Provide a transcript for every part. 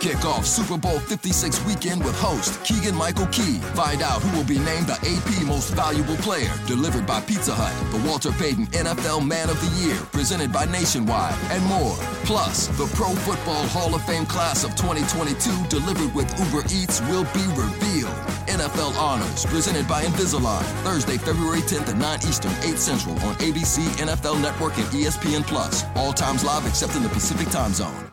Kick off Super Bowl 56 weekend with host Keegan-Michael Key. Find out who will be named the AP Most Valuable Player, delivered by Pizza Hut, the Walter Payton NFL Man of the Year, presented by Nationwide, and more. Plus, the Pro Football Hall of Fame class of 2022, delivered with Uber Eats, will be revealed. NFL Honors, presented by Invisalign. Thursday, February 10th at 9 Eastern, 8 Central on ABC, NFL Network, and ESPN+. All times live except in the Pacific Time Zone.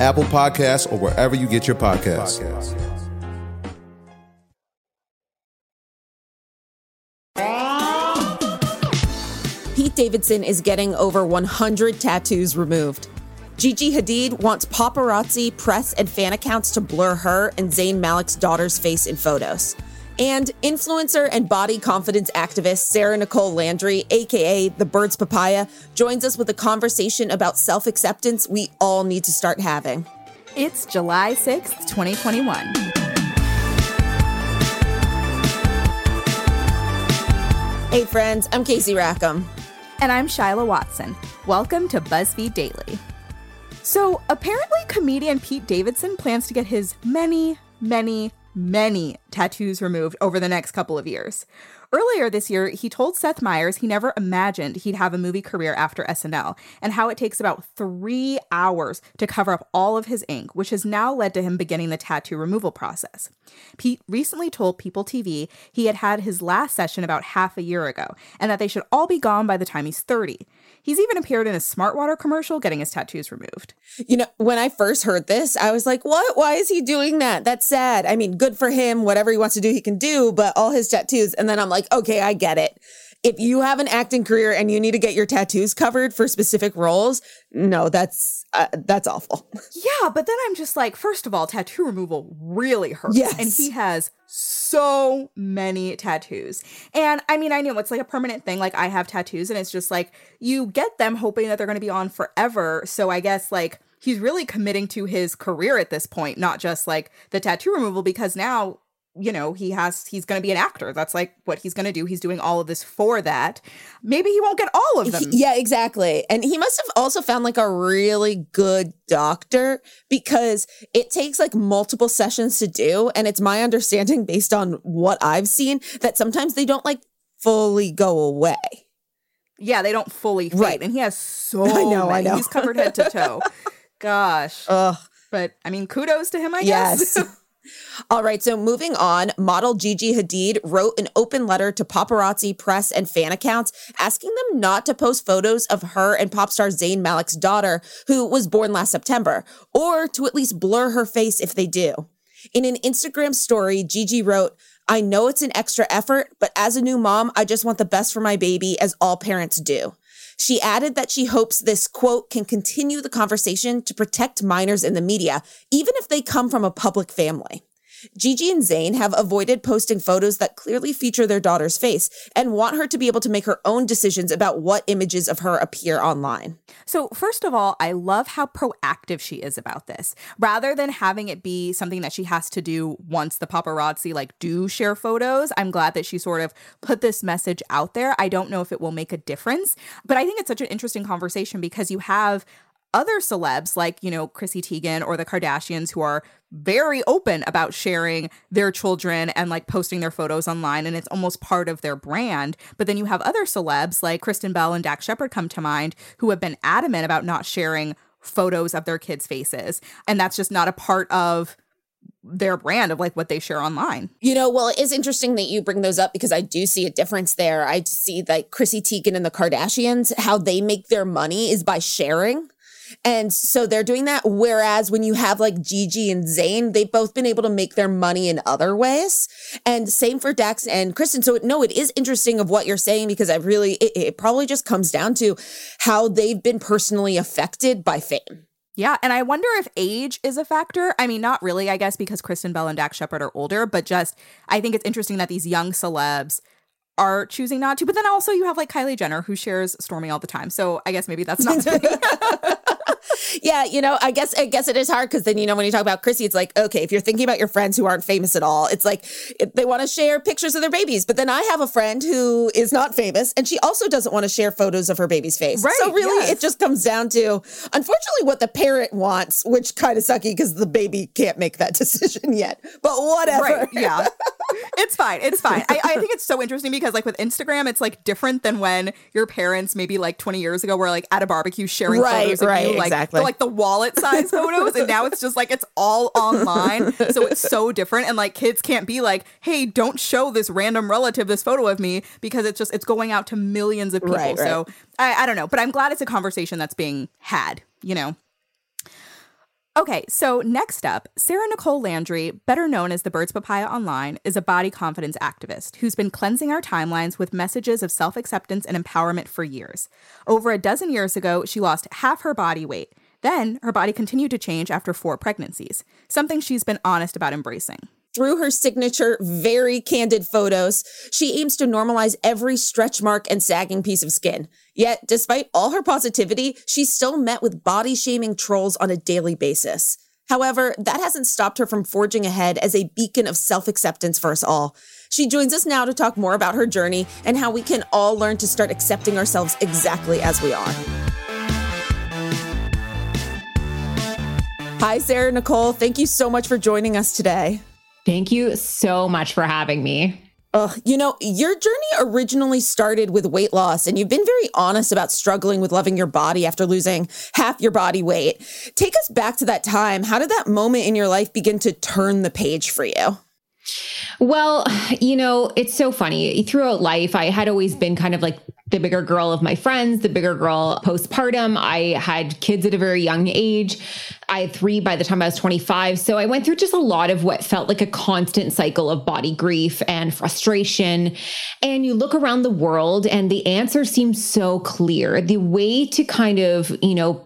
Apple Podcasts, or wherever you get your podcasts. Pete Davidson is getting over 100 tattoos removed. Gigi Hadid wants paparazzi, press, and fan accounts to blur her and Zayn Malik's daughter's face in photos. And influencer and body confidence activist Sarah Nicole Landry, a.k.a. The Bird's Papaya, joins us with a conversation about self-acceptance we all need to start having. It's July 6th, 2021. Hey, friends, I'm Casey Rackham. And I'm Shyla Watson. Welcome to BuzzFeed Daily. So apparently comedian Pete Davidson plans to get his many tattoos removed over the next couple of years. Earlier this year, he told Seth Meyers he never imagined he'd have a movie career after SNL and how it takes about 3 hours to cover up all of his ink, which has now led to him beginning the tattoo removal process. Pete recently told People TV he had his last session about half a year ago and that they should all be gone by the time he's 30. He's even appeared in a Smartwater commercial getting his tattoos removed. You know, when I first heard this, I was like, what? Why is he doing that? That's sad. I mean, good for him. Whatever he wants to do, he can do, but all his tattoos. And then I'm like, okay, I get it. If you have an acting career and you need to get your tattoos covered for specific roles, no, that's awful. Yeah, but then I'm just like, first of all, tattoo removal really hurts. Yes. And he has so many tattoos. And I mean, I know it's like a permanent thing. Like, I have tattoos and it's just like you get them hoping that they're going to be on forever. So I guess like he's really committing to his career at this point, not just like the tattoo removal, because now, you know, he's going to be an actor. That's like what he's going to do. He's doing all of this for that. Maybe he won't get all of them. Yeah, exactly. And he must have also found like a really good doctor, because it takes like multiple sessions to do. And it's my understanding, based on what I've seen, that sometimes they don't like fully go away. Yeah, they don't fully fade. Right. And he has so I know. He's covered head to toe. Gosh. Ugh. But I mean, kudos to him, I guess. All right, so moving on, model Gigi Hadid wrote an open letter to paparazzi, press, and fan accounts asking them not to post photos of her and pop star Zayn Malik's daughter, who was born last September, or to at least blur her face if they do. In an Instagram story, Gigi wrote, "I know it's an extra effort, but as a new mom, I just want the best for my baby, as all parents do." She added that she hopes this, quote, "can continue the conversation to protect minors in the media, even if they come from a public family." Gigi and Zayn have avoided posting photos that clearly feature their daughter's face and want her to be able to make her own decisions about what images of her appear online. So first of all, I love how proactive she is about this. Rather than having it be something that she has to do once the paparazzi do share photos, I'm glad that she sort of put this message out there. I don't know if it will make a difference, but I think it's such an interesting conversation because you have other celebs like Chrissy Teigen or the Kardashians who are very open about sharing their children and posting their photos online, and it's almost part of their brand. But then you have other celebs like Kristen Bell and Dax Shepard come to mind who have been adamant about not sharing photos of their kids' faces, and that's just not a part of their brand of what they share online. Well, it is interesting that you bring those up because I do see a difference there. I see Chrissy Teigen and the Kardashians, how they make their money is by sharing. And so they're doing that. Whereas when you have Gigi and Zayn, they've both been able to make their money in other ways. And same for Dax and Kristen. So it is interesting of what you're saying, because it probably just comes down to how they've been personally affected by fame. Yeah. And I wonder if age is a factor. I mean, not really, I guess, because Kristen Bell and Dax Shepard are older, but just I think it's interesting that these young celebs are choosing not to. But then also you have Kylie Jenner, who shares Stormy all the time. So I guess maybe that's not. Yeah, I guess it is hard because then, when you talk about Chrissy, it's okay, if you're thinking about your friends who aren't famous at all, it's they want to share pictures of their babies. But then I have a friend who is not famous and she also doesn't want to share photos of her baby's face. Right, so really, It just comes down to, unfortunately, what the parent wants, which kind of sucky because the baby can't make that decision yet. But whatever. Right, yeah. It's fine. I think it's so interesting because with Instagram, it's different than when your parents maybe 20 years ago were at a barbecue sharing photos of you, exactly. The wallet size photos, and now it's just it's all online. So it's so different, and kids can't be hey, don't show this random relative this photo of me, because it's going out to millions of people. Right. So I don't know, but I'm glad it's a conversation that's being had, Okay, so next up, Sarah Nicole Landry, better known as The Bird's Papaya online, is a body confidence activist who's been cleansing our timelines with messages of self-acceptance and empowerment for years. Over a dozen years ago, she lost half her body weight. Then her body continued to change after 4 pregnancies, something she's been honest about embracing. Through her signature, very candid photos, she aims to normalize every stretch mark and sagging piece of skin. Yet, despite all her positivity, she's still met with body-shaming trolls on a daily basis. However, that hasn't stopped her from forging ahead as a beacon of self-acceptance for us all. She joins us now to talk more about her journey and how we can all learn to start accepting ourselves exactly as we are. Hi, Sarah Nicole. Thank you so much for joining us today. Thank you so much for having me. Your journey originally started with weight loss, and you've been very honest about struggling with loving your body after losing half your body weight. Take us back to that time. How did that moment in your life begin to turn the page for you? Well, it's so funny. Throughout life, I had always been kind of the bigger girl of my friends, the bigger girl postpartum. I had kids at a very young age. I had 3 by the time I was 25. So I went through just a lot of what felt like a constant cycle of body grief and frustration. And you look around the world and the answer seems so clear. The way to kind of,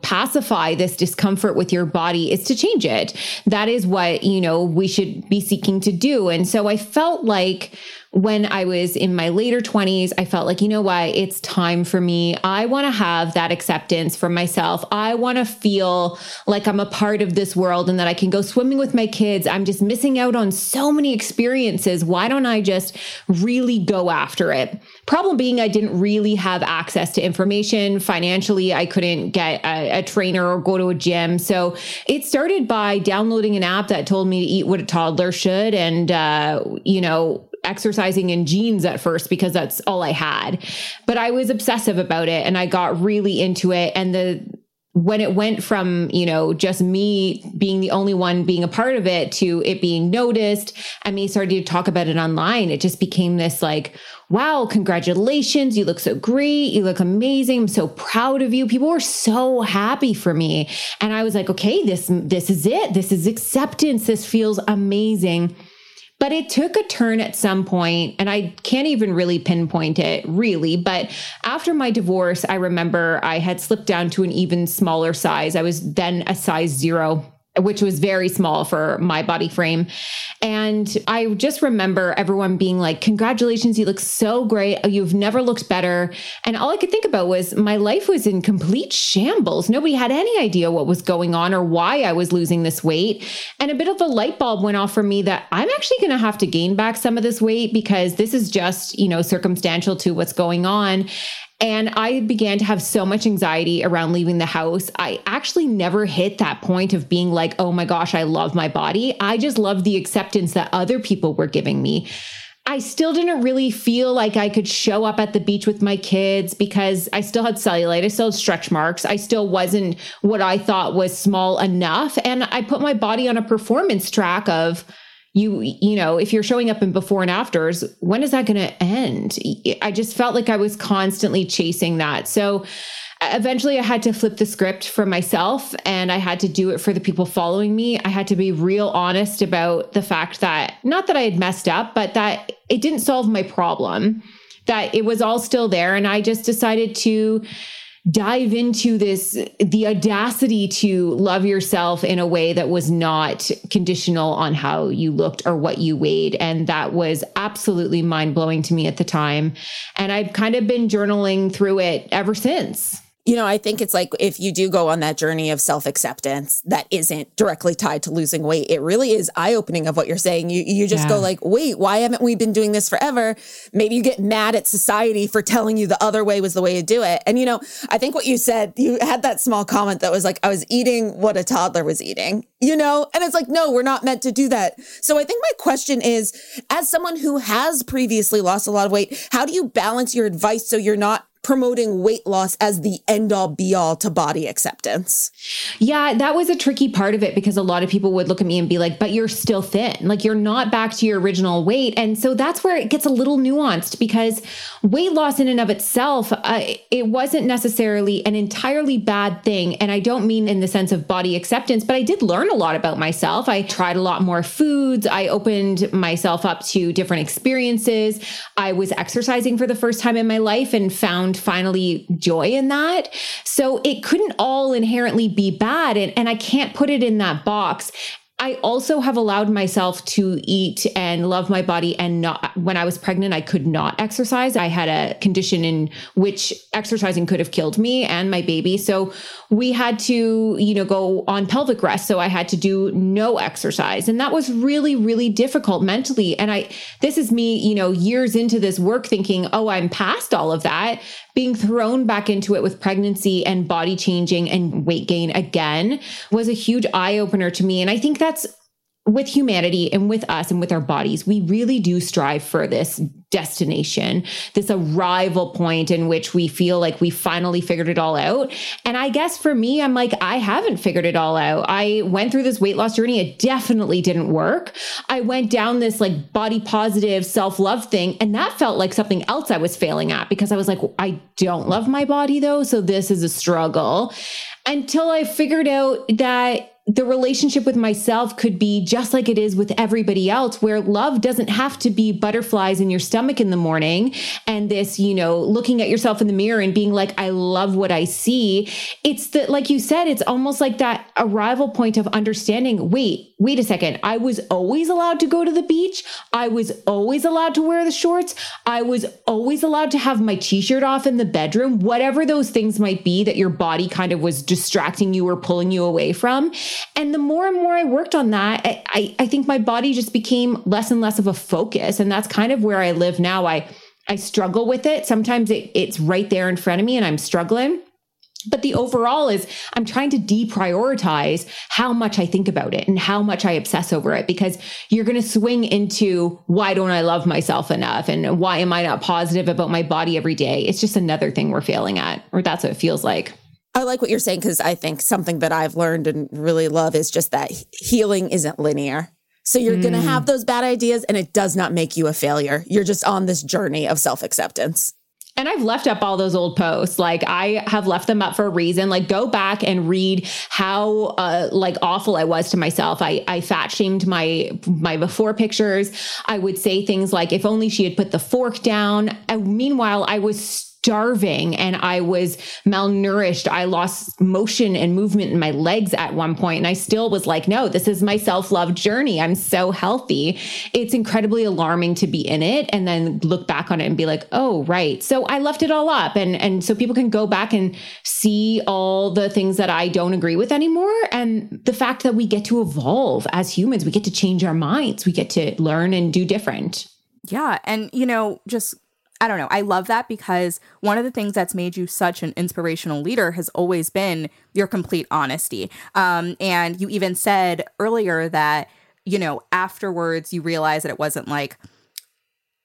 pacify this discomfort with your body is to change it. That is what, we should be seeking to do. And so I felt when I was in my later 20s, I felt it's time for me. I want to have that acceptance for myself. I want to feel like I'm a part of this world and that I can go swimming with my kids. I'm just missing out on so many experiences. Why don't I just really go after it? Problem being, I didn't really have access to information. Financially, I couldn't get a trainer or go to a gym. So it started by downloading an app that told me to eat what a toddler should and, exercising in jeans at first because that's all I had. But I was obsessive about it and I got really into it. And when it went from, just me being the only one being a part of it to it being noticed and me starting to talk about it online, it just became this wow, congratulations. You look so great. You look amazing. I'm so proud of you. People were so happy for me. And I was okay, this is it. This is acceptance. This feels amazing. But it took a turn at some point, and I can't even really pinpoint it really. But after my divorce, I remember I had slipped down to an even smaller size. I was then a size 0. which was very small for my body frame. And I just remember everyone being like, congratulations, you look so great. You've never looked better. And all I could think about was my life was in complete shambles. Nobody had any idea what was going on or why I was losing this weight. And a bit of a light bulb went off for me that I'm actually going to have to gain back some of this weight because this is just, you know, circumstantial to what's going on. And I began to have so much anxiety around leaving the house. I actually never hit that point of being like, oh my gosh, I love my body. I just loved the acceptance that other people were giving me. I still didn't really feel like I could show up at the beach with my kids because I still had cellulite, I still had stretch marks, I still wasn't what I thought was small enough. And I put my body on a performance track of, you know, if you're showing up in before and afters, when is that going to end? I just felt like I was constantly chasing that. So eventually I had to flip the script for myself and I had to do it for the people following me. I had to be real honest about the fact that, not that I had messed up, but that it didn't solve my problem, that it was all still there. And I just decided to dive into this, the audacity to love yourself in a way that was not conditional on how you looked or what you weighed. And that was absolutely mind-blowing to me at the time. And I've kind of been journaling through it ever since. You know, I think it's like if you do go on that journey of self-acceptance that isn't directly tied to losing weight, it really is eye-opening of what you're saying. You just go like, wait, why haven't we been doing this forever? Maybe you get mad at society for telling you the other way was the way to do it. And, you know, I think what you said, you had that small comment that was like, I was eating what a toddler was eating, you know, and it's like, no, we're not meant to do that. So I think my question is, as someone who has previously lost a lot of weight, how do you balance your advice so you're not promoting weight loss as the end all be all to body acceptance? Yeah, that was a tricky part of it because a lot of people would look at me and be like, but you're still thin. Like you're not back to your original weight. And so that's where it gets a little nuanced because weight loss in and of itself, it wasn't necessarily an entirely bad thing. And I don't mean in the sense of body acceptance, but I did learn a lot about myself. I tried a lot more foods. I opened myself up to different experiences. I was exercising for the first time in my life and found finally joy in that. So it couldn't all inherently be bad. And I can't put it in that box. I also have allowed myself to eat and love my body. And not, when I was pregnant, I could not exercise. I had a condition in which exercising could have killed me and my baby. So we had to, you know, go on pelvic rest. So I had to do no exercise. And that was really, really difficult mentally. And this is me, you know, years into this work thinking, oh, I'm past all of that, being thrown back into it with pregnancy and body changing and weight gain again was a huge eye opener to me. And I think that that's with humanity and with us and with our bodies. We really do strive for this destination, this arrival point in which we feel like we finally figured it all out. And I guess for me, I'm like, I haven't figured it all out. I went through this weight loss journey. It definitely didn't work. I went down this like body positive self-love thing. And that felt like something else I was failing at because I was like, I don't love my body though. So this is a struggle until I figured out that the relationship with myself could be just like it is with everybody else, where love doesn't have to be butterflies in your stomach in the morning and this, you know, looking at yourself in the mirror and being like, I love what I see. It's that, like you said, it's almost like that arrival point of understanding, wait a second. I was always allowed to go to the beach. I was always allowed to wear the shorts. I was always allowed to have my t-shirt off in the bedroom, whatever those things might be that your body kind of was distracting you or pulling you away from. And the more and more I worked on that, I think my body just became less and less of a focus. And that's kind of where I live now. I struggle with it. Sometimes it's right there in front of me and I'm struggling. But the overall is I'm trying to deprioritize how much I think about it and how much I obsess over it, because you're going to swing into why don't I love myself enough? And why am I not positive about my body every day? It's just another thing we're failing at, or that's what it feels like. I like what you're saying, because I think something that I've learned and really love is just that healing isn't linear. So you're going to have those bad ideas and it does not make you a failure. You're just on this journey of self-acceptance. And I've left up all those old posts. Like I have left them up for a reason. Like go back and read how like awful I was to myself. I fat shamed my before pictures. I would say things like, if only she had put the fork down. And meanwhile, I was starving and I was malnourished. I lost motion and movement in my legs at one point. And I still was like, no, this is my self-love journey. I'm so healthy. It's incredibly alarming to be in it and then look back on it and be like, oh, right. So I left it all up. And so people can go back and see all the things that I don't agree with anymore. And the fact that we get to evolve as humans, we get to change our minds, we get to learn and do different. Yeah. And, you know, just, I don't know. I love that because one of the things that's made you such an inspirational leader has always been your complete honesty. And you even said earlier that, you know, afterwards you realized that it wasn't like,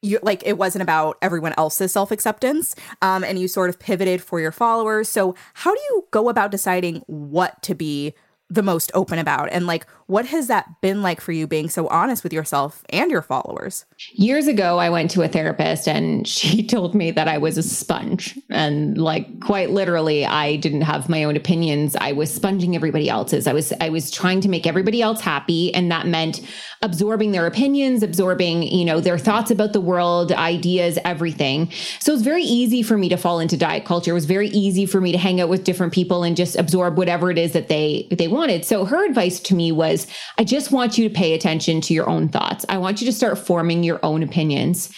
you, like it wasn't about everyone else's self-acceptance, and you sort of pivoted for your followers. So how do you go about deciding what to be the most open about? And like, what has that been like for you, being so honest with yourself and your followers? Years ago, I went to a therapist and she told me that I was a sponge. And like, quite literally, I didn't have my own opinions. I was sponging everybody else's. I was trying to make everybody else happy. And that meant absorbing their opinions, absorbing, you know, their thoughts about the world, ideas, everything. So it was very easy for me to fall into diet culture. It was very easy for me to hang out with different people and just absorb whatever it is that they wanted. So her advice to me was, I just want you to pay attention to your own thoughts. I want you to start forming your own opinions.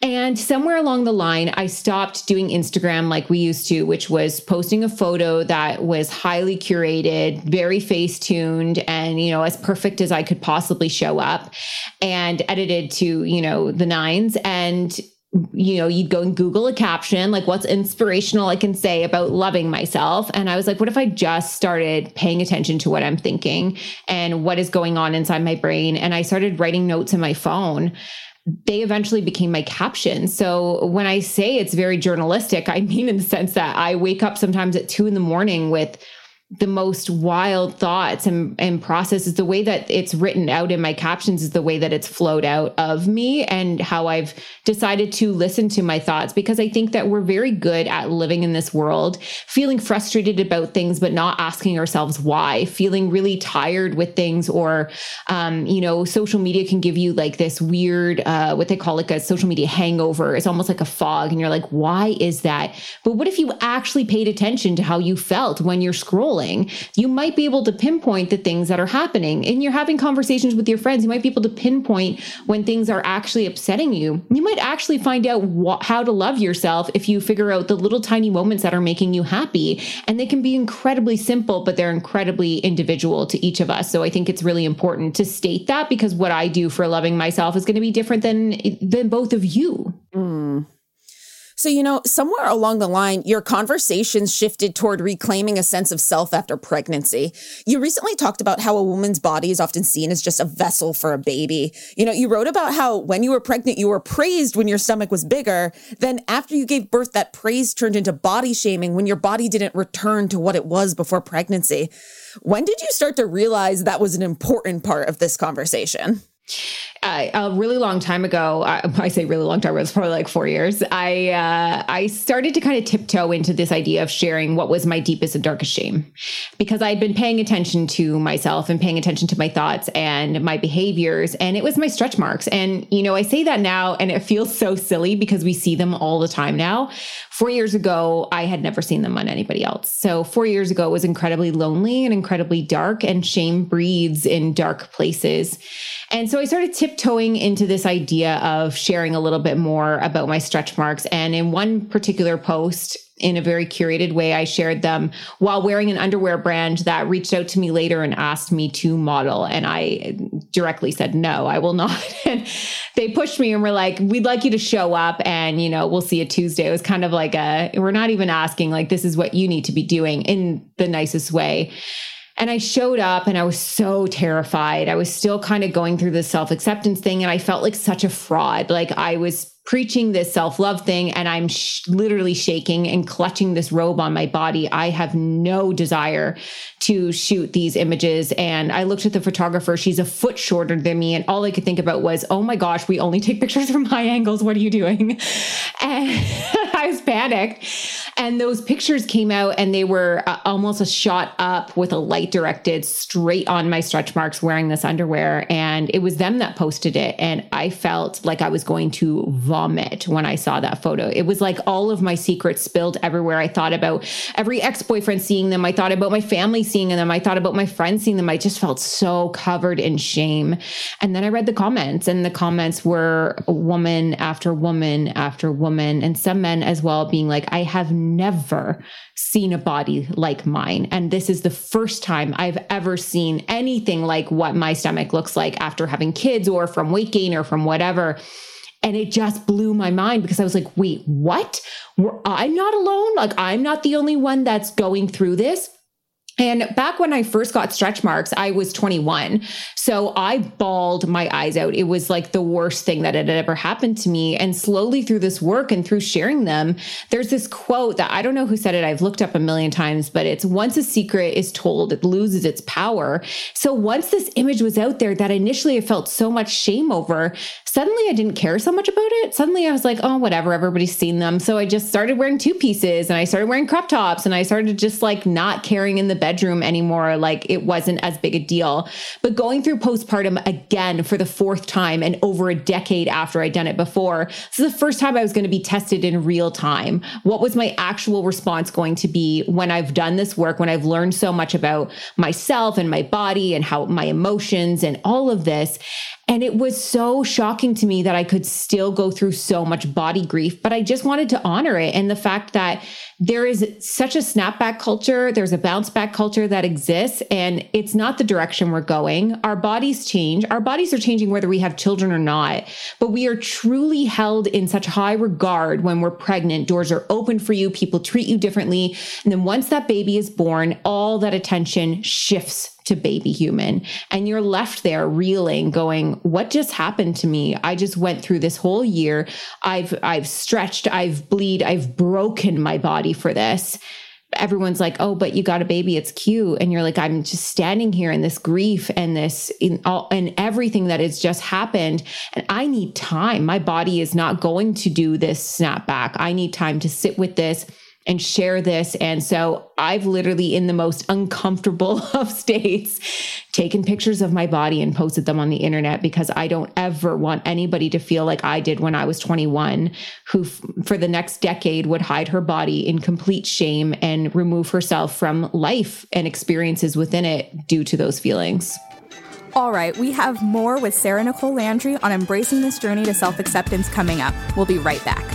And somewhere along the line, I stopped doing Instagram like we used to, which was posting a photo that was highly curated, very face-tuned, and, you know, as perfect as I could possibly show up and edited to, you know, the nines. And you know, you'd go and Google a caption, like what's inspirational I can say about loving myself. And I was like, what if I just started paying attention to what I'm thinking and what is going on inside my brain? And I started writing notes in my phone. They eventually became my captions. So when I say it's very journalistic, I mean, in the sense that I wake up sometimes at 2 a.m. with the most wild thoughts and processes. The way that it's written out in my captions is the way that it's flowed out of me and how I've decided to listen to my thoughts, because I think that we're very good at living in this world, feeling frustrated about things, but not asking ourselves why, feeling really tired with things, or, you know, social media can give you like this weird, what they call like a social media hangover. It's almost like a fog and you're like, why is that? But what if you actually paid attention to how you felt when you're scrolling? You might be able to pinpoint the things that are happening, and you're having conversations with your friends. You might be able to pinpoint when things are actually upsetting you. You might actually find out how to love yourself if you figure out the little tiny moments that are making you happy. And they can be incredibly simple, but they're incredibly individual to each of us. So I think it's really important to state that, because what I do for loving myself is going to be different than both of you. Mm. So, you know, somewhere along the line, your conversations shifted toward reclaiming a sense of self after pregnancy. You recently talked about how a woman's body is often seen as just a vessel for a baby. You know, you wrote about how when you were pregnant, you were praised when your stomach was bigger. Then after you gave birth, that praise turned into body shaming when your body didn't return to what it was before pregnancy. When did you start to realize that was an important part of this conversation? A really long time ago, I say really long time, it was probably like 4 years. I started to kind of tiptoe into this idea of sharing what was my deepest and darkest shame, because I'd been paying attention to myself and paying attention to my thoughts and my behaviors. And it was my stretch marks. And, you know, I say that now and it feels so silly because we see them all the time now. 4 years ago, I had never seen them on anybody else. So 4 years ago, it was incredibly lonely and incredibly dark, and shame breathes in dark places. And so I started tiptoeing into this idea of sharing a little bit more about my stretch marks. And in one particular post, in a very curated way, I shared them while wearing an underwear brand that reached out to me later and asked me to model. And I directly said, no, I will not. And they pushed me and were like, we'd like you to show up and, you know, we'll see you Tuesday. It was kind of like we're not even asking, like, this is what you need to be doing, in the nicest way. And I showed up and I was so terrified. I was still kind of going through this self-acceptance thing. And I felt like such a fraud. Like I was preaching this self-love thing and I'm literally shaking and clutching this robe on my body. I have no desire to shoot these images. And I looked at the photographer, she's a foot shorter than me. And all I could think about was, oh my gosh, we only take pictures from high angles. What are you doing? And I was panic. And those pictures came out and they were almost a shot up with a light directed straight on my stretch marks wearing this underwear. And it was them that posted it. And I felt like I was going to vomit when I saw that photo. It was like all of my secrets spilled everywhere. I thought about every ex-boyfriend seeing them. I thought about my family seeing them. I thought about my friends seeing them. I just felt so covered in shame. And then I read the comments, and the comments were woman after woman after woman, and some men as well being like, I have never seen a body like mine. And this is the first time I've ever seen anything like what my stomach looks like after having kids or from weight gain or from whatever. And it just blew my mind because I was like, wait, what? I'm not alone. Like, I'm not the only one that's going through this. And back when I first got stretch marks, I was 21. So I bawled my eyes out. It was like the worst thing that had ever happened to me. And slowly through this work and through sharing them, there's this quote that I don't know who said it. I've looked up a million times, but it's, once a secret is told, it loses its power. So once this image was out there that initially I felt so much shame over, suddenly I didn't care so much about it. Suddenly I was like, oh, whatever, everybody's seen them. So I just started wearing two pieces, and I started wearing crop tops, and I started just like not caring in the bedroom anymore. Like, it wasn't as big a deal. But going through postpartum again for the fourth time and over a decade after I'd done it before, this is the first time I was going to be tested in real time. What was my actual response going to be when I've done this work, when I've learned so much about myself and my body and how my emotions and all of this? And it was so shocking to me that I could still go through so much body grief, but I just wanted to honor it. And the fact that there is such a snapback culture, there's a bounce back culture that exists, and it's not the direction we're going. Our bodies change. Our bodies are changing whether we have children or not, but we are truly held in such high regard when we're pregnant. Doors are open for you. People treat you differently. And then once that baby is born, all that attention shifts to baby human. And you're left there reeling, going, what just happened to me? I just went through this whole year. I've stretched, I've bleed, I've broken my body for this. Everyone's like, oh, but you got a baby, it's cute. And you're like, I'm just standing here in this grief and this and everything that has just happened. And I need time. My body is not going to do this snapback. I need time to sit with this and share this. And so I've literally, in the most uncomfortable of states, taken pictures of my body and posted them on the internet, because I don't ever want anybody to feel like I did when I was 21, who for the next decade would hide her body in complete shame and remove herself from life and experiences within it due to those feelings. All right, we have more with Sarah Nicole Landry on embracing this journey to self-acceptance coming up. We'll be right back.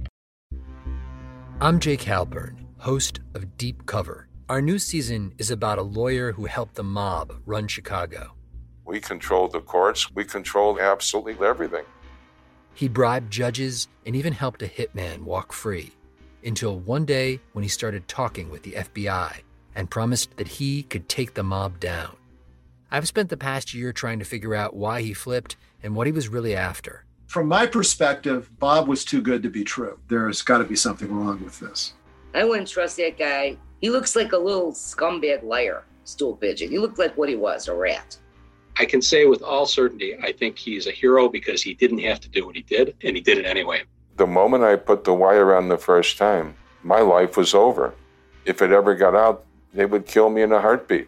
I'm Jake Halpern, host of Deep Cover. Our new season is about a lawyer who helped the mob run Chicago. We controlled the courts. We controlled absolutely everything. He bribed judges and even helped a hitman walk free, until one day when he started talking with the FBI and promised that he could take the mob down. I've spent the past year trying to figure out why he flipped and what he was really after. From my perspective, Bob was too good to be true. There's got to be something wrong with this. I wouldn't trust that guy. He looks like a little scumbag liar, stool pigeon. He looked like what he was, a rat. I can say with all certainty, I think he's a hero because he didn't have to do what he did, and he did it anyway. The moment I put the wire on the first time, my life was over. If it ever got out, they would kill me in a heartbeat.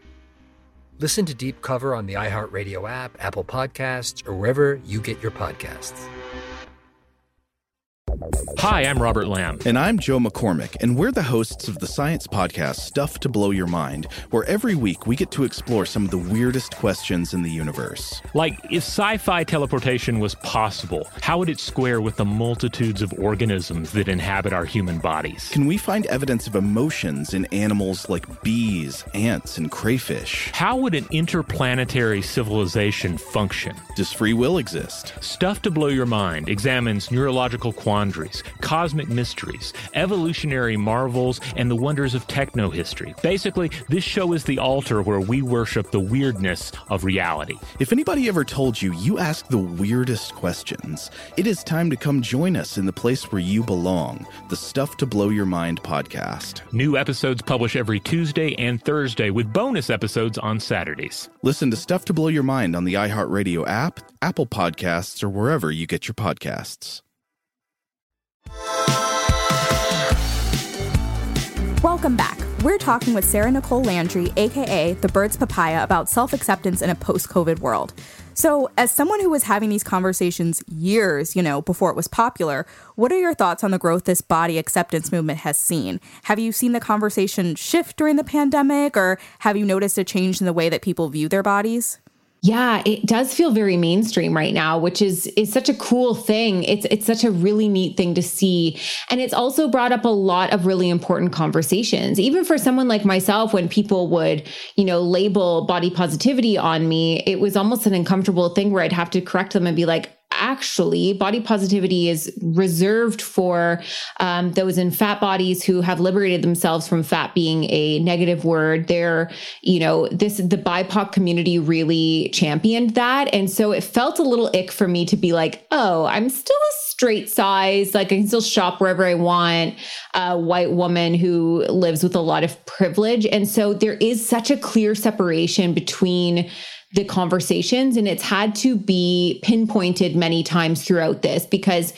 Listen to Deep Cover on the iHeartRadio app, Apple Podcasts, or wherever you get your podcasts. Hi, I'm Robert Lamb. And I'm Joe McCormick, and we're the hosts of the science podcast Stuff to Blow Your Mind, where every week we get to explore some of the weirdest questions in the universe. Like, if sci-fi teleportation was possible, how would it square with the multitudes of organisms that inhabit our human bodies? Can we find evidence of emotions in animals like bees, ants, and crayfish? How would an interplanetary civilization function? Does free will exist? Stuff to Blow Your Mind examines neurological quandaries, cosmic mysteries, evolutionary marvels, and the wonders of techno-history. Basically, this show is the altar where we worship the weirdness of reality. If anybody ever told you, you ask the weirdest questions, it is time to come join us in the place where you belong, the Stuff to Blow Your Mind podcast. New episodes publish every Tuesday and Thursday, with bonus episodes on Saturdays. Listen to Stuff to Blow Your Mind on the iHeartRadio app, Apple Podcasts, or wherever you get your podcasts. Welcome back. We're talking with Sarah Nicole Landry, aka The Bird's Papaya, about self-acceptance in a post-COVID world. So, as someone who was having these conversations years, before it was popular, what are your thoughts on the growth this body acceptance movement has seen? Have you seen the conversation shift during the pandemic, or have you noticed a change in the way that people view their bodies? Yeah, it does feel very mainstream right now, which is such a cool thing. It's such a really neat thing to see. And it's also brought up a lot of really important conversations. Even for someone like myself, when people would, label body positivity on me, it was almost an uncomfortable thing where I'd have to correct them and be like, actually, body positivity is reserved for those in fat bodies who have liberated themselves from fat being a negative word. They're, the BIPOC community really championed that. And so it felt a little ick for me to be like, oh, I'm still a straight size. Like, I can still shop wherever I want. A white woman who lives with a lot of privilege. And so there is such a clear separation between the conversations, and it's had to be pinpointed many times throughout this because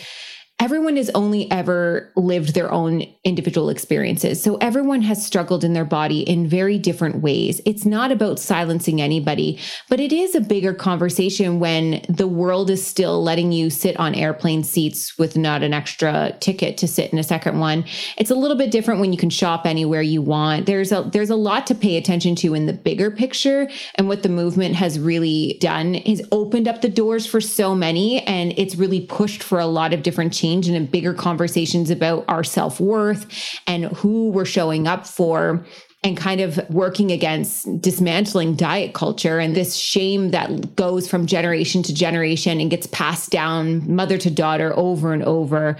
everyone has only ever lived their own individual experiences. So everyone has struggled in their body in very different ways. It's not about silencing anybody, but it is a bigger conversation when the world is still letting you sit on airplane seats with not an extra ticket to sit in a second one. It's a little bit different when you can shop anywhere you want. There's a lot to pay attention to in the bigger picture, and what the movement has really done is opened up the doors for so many, and it's really pushed for a lot of different changes. And in bigger conversations about our self-worth and who we're showing up for, and kind of working against dismantling diet culture and this shame that goes from generation to generation and gets passed down mother to daughter over and over.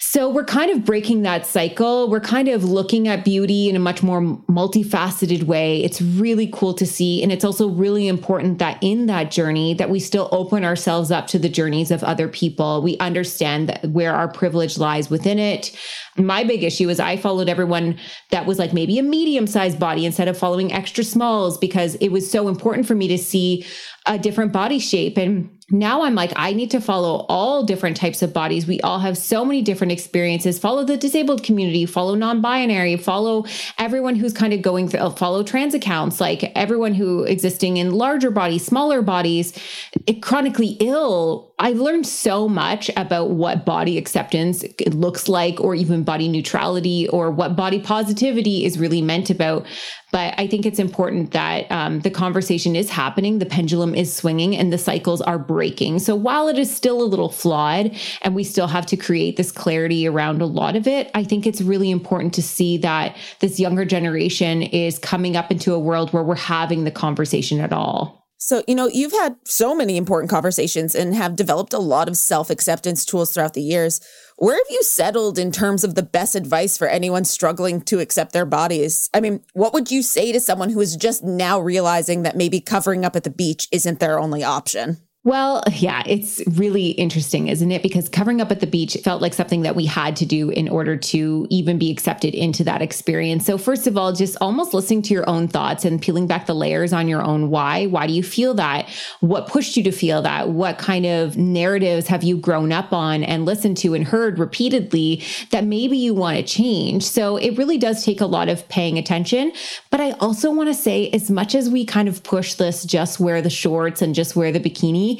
So we're kind of breaking that cycle. We're kind of looking at beauty in a much more multifaceted way. It's really cool to see. And it's also really important that in that journey that we still open ourselves up to the journeys of other people. We understand that where our privilege lies within it. My big issue is I followed everyone that was like maybe a medium-sized body instead of following extra smalls because it was so important for me to see a different body shape. And now I'm like, I need to follow all different types of bodies. We all have so many different experiences. Follow the disabled community, follow non-binary, follow everyone who's kind of going through, follow trans accounts, like everyone who existing in larger bodies, smaller bodies, chronically ill. I've learned so much about what body acceptance looks like, or even body neutrality, or what body positivity is really meant about. But I think it's important that the conversation is happening, the pendulum is swinging, and the cycles are breaking. So while it is still a little flawed and we still have to create this clarity around a lot of it, I think it's really important to see that this younger generation is coming up into a world where we're having the conversation at all. So, you've had so many important conversations and have developed a lot of self-acceptance tools throughout the years. Where have you settled in terms of the best advice for anyone struggling to accept their bodies? I mean, what would you say to someone who is just now realizing that maybe covering up at the beach isn't their only option? Well, yeah, it's really interesting, isn't it? Because covering up at the beach felt like something that we had to do in order to even be accepted into that experience. So first of all, just almost listening to your own thoughts and peeling back the layers on your own why. Why do you feel that? What pushed you to feel that? What kind of narratives have you grown up on and listened to and heard repeatedly that maybe you want to change? So it really does take a lot of paying attention. But I also want to say, as much as we kind of push this, just wear the shorts and just wear the bikini,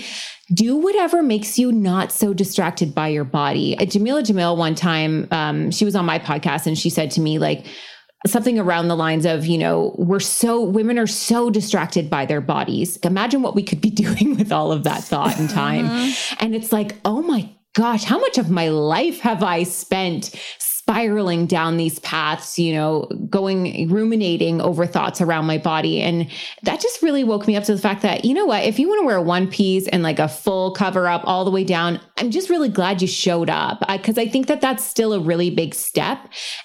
do whatever makes you not so distracted by your body. Jamila Jamil one time, she was on my podcast and she said to me, like, something around the lines of, you know, women are so distracted by their bodies. Imagine what we could be doing with all of that thought and time. Mm-hmm. And it's like, oh my gosh, how much of my life have I spent spiraling down these paths, you know, ruminating over thoughts around my body. And that just really woke me up to the fact that, you know what, if you want to wear a one piece and like a full cover up all the way down, I'm just really glad you showed up. Cause I think that that's still a really big step.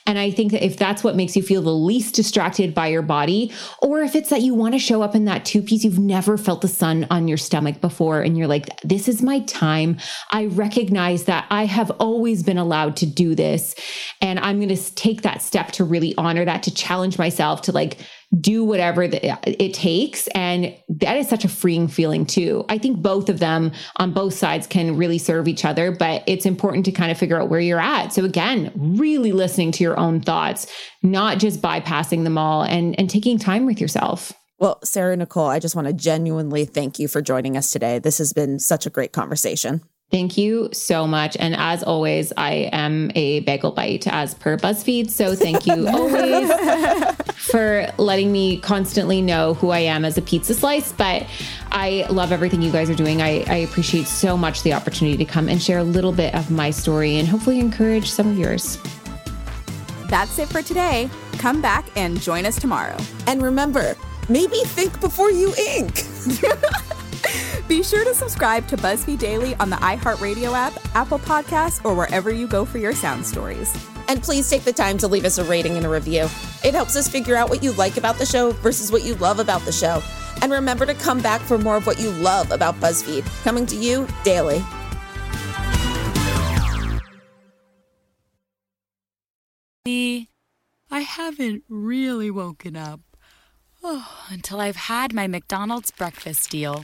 And I think that if that's what makes you feel the least distracted by your body, or if it's that you want to show up in that two piece, you've never felt the sun on your stomach before. And you're like, this is my time. I recognize that I have always been allowed to do this. And I'm going to take that step to really honor that, to challenge myself, to like do whatever it takes. And that is such a freeing feeling too. I think both of them on both sides can really serve each other, but it's important to kind of figure out where you're at. So again, really listening to your own thoughts, not just bypassing them all and taking time with yourself. Well, Sarah Nicole, I just want to genuinely thank you for joining us today. This has been such a great conversation. Thank you so much. And as always, I am a bagel bite as per BuzzFeed. So thank you always for letting me constantly know who I am as a pizza slice. But I love everything you guys are doing. I appreciate so much the opportunity to come and share a little bit of my story and hopefully encourage some of yours. That's it for today. Come back and join us tomorrow. And remember, maybe think before you ink. Be sure to subscribe to BuzzFeed Daily on the iHeartRadio app, Apple Podcasts, or wherever you go for your sound stories. And please take the time to leave us a rating and a review. It helps us figure out what you like about the show versus what you love about the show. And remember to come back for more of what you love about BuzzFeed, coming to you daily. I haven't really woken up until I've had my McDonald's breakfast deal.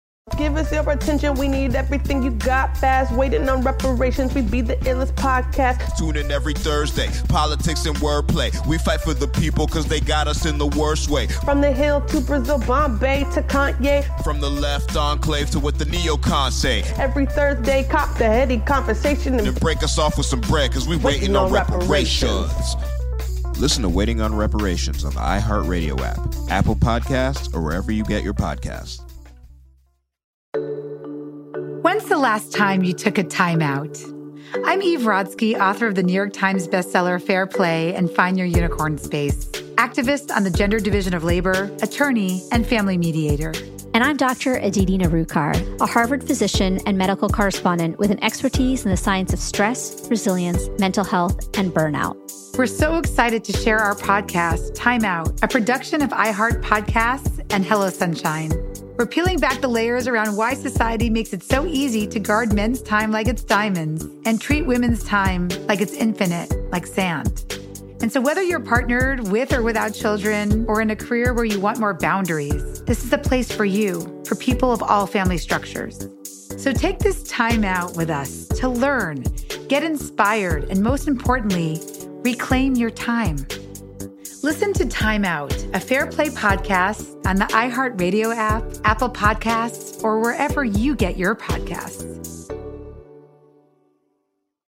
Give us your attention, we need everything you got fast. Waiting on reparations, we be the illest podcast. Tune in every Thursday, politics and wordplay. We fight for the people cause they got us in the worst way. From the hill to Brazil, Bombay to Kanye. From the left enclave to what the neocons say. Every Thursday, cop the heady conversation. And break us off with some bread cause we waiting on reparations. Listen to Waiting on Reparations on the iHeartRadio app, Apple Podcasts, or wherever you get your podcasts. When's the last time you took a time out? I'm Eve Rodsky, author of the New York Times bestseller Fair Play and Find Your Unicorn Space, activist on the Gender Division of Labor, attorney, and family mediator. And I'm Dr. Aditi Narukar, a Harvard physician and medical correspondent with an expertise in the science of stress, resilience, mental health, and burnout. We're so excited to share our podcast, Time Out, a production of iHeart Podcasts and Hello Sunshine. We're peeling back the layers around why society makes it so easy to guard men's time like it's diamonds and treat women's time like it's infinite, like sand. And so whether you're partnered with or without children or in a career where you want more boundaries, this is a place for you, for people of all family structures. So take this time out with us to learn, get inspired, and most importantly, reclaim your time. Listen to Time Out, a Fair Play podcast on the iHeartRadio app, Apple Podcasts, or wherever you get your podcasts.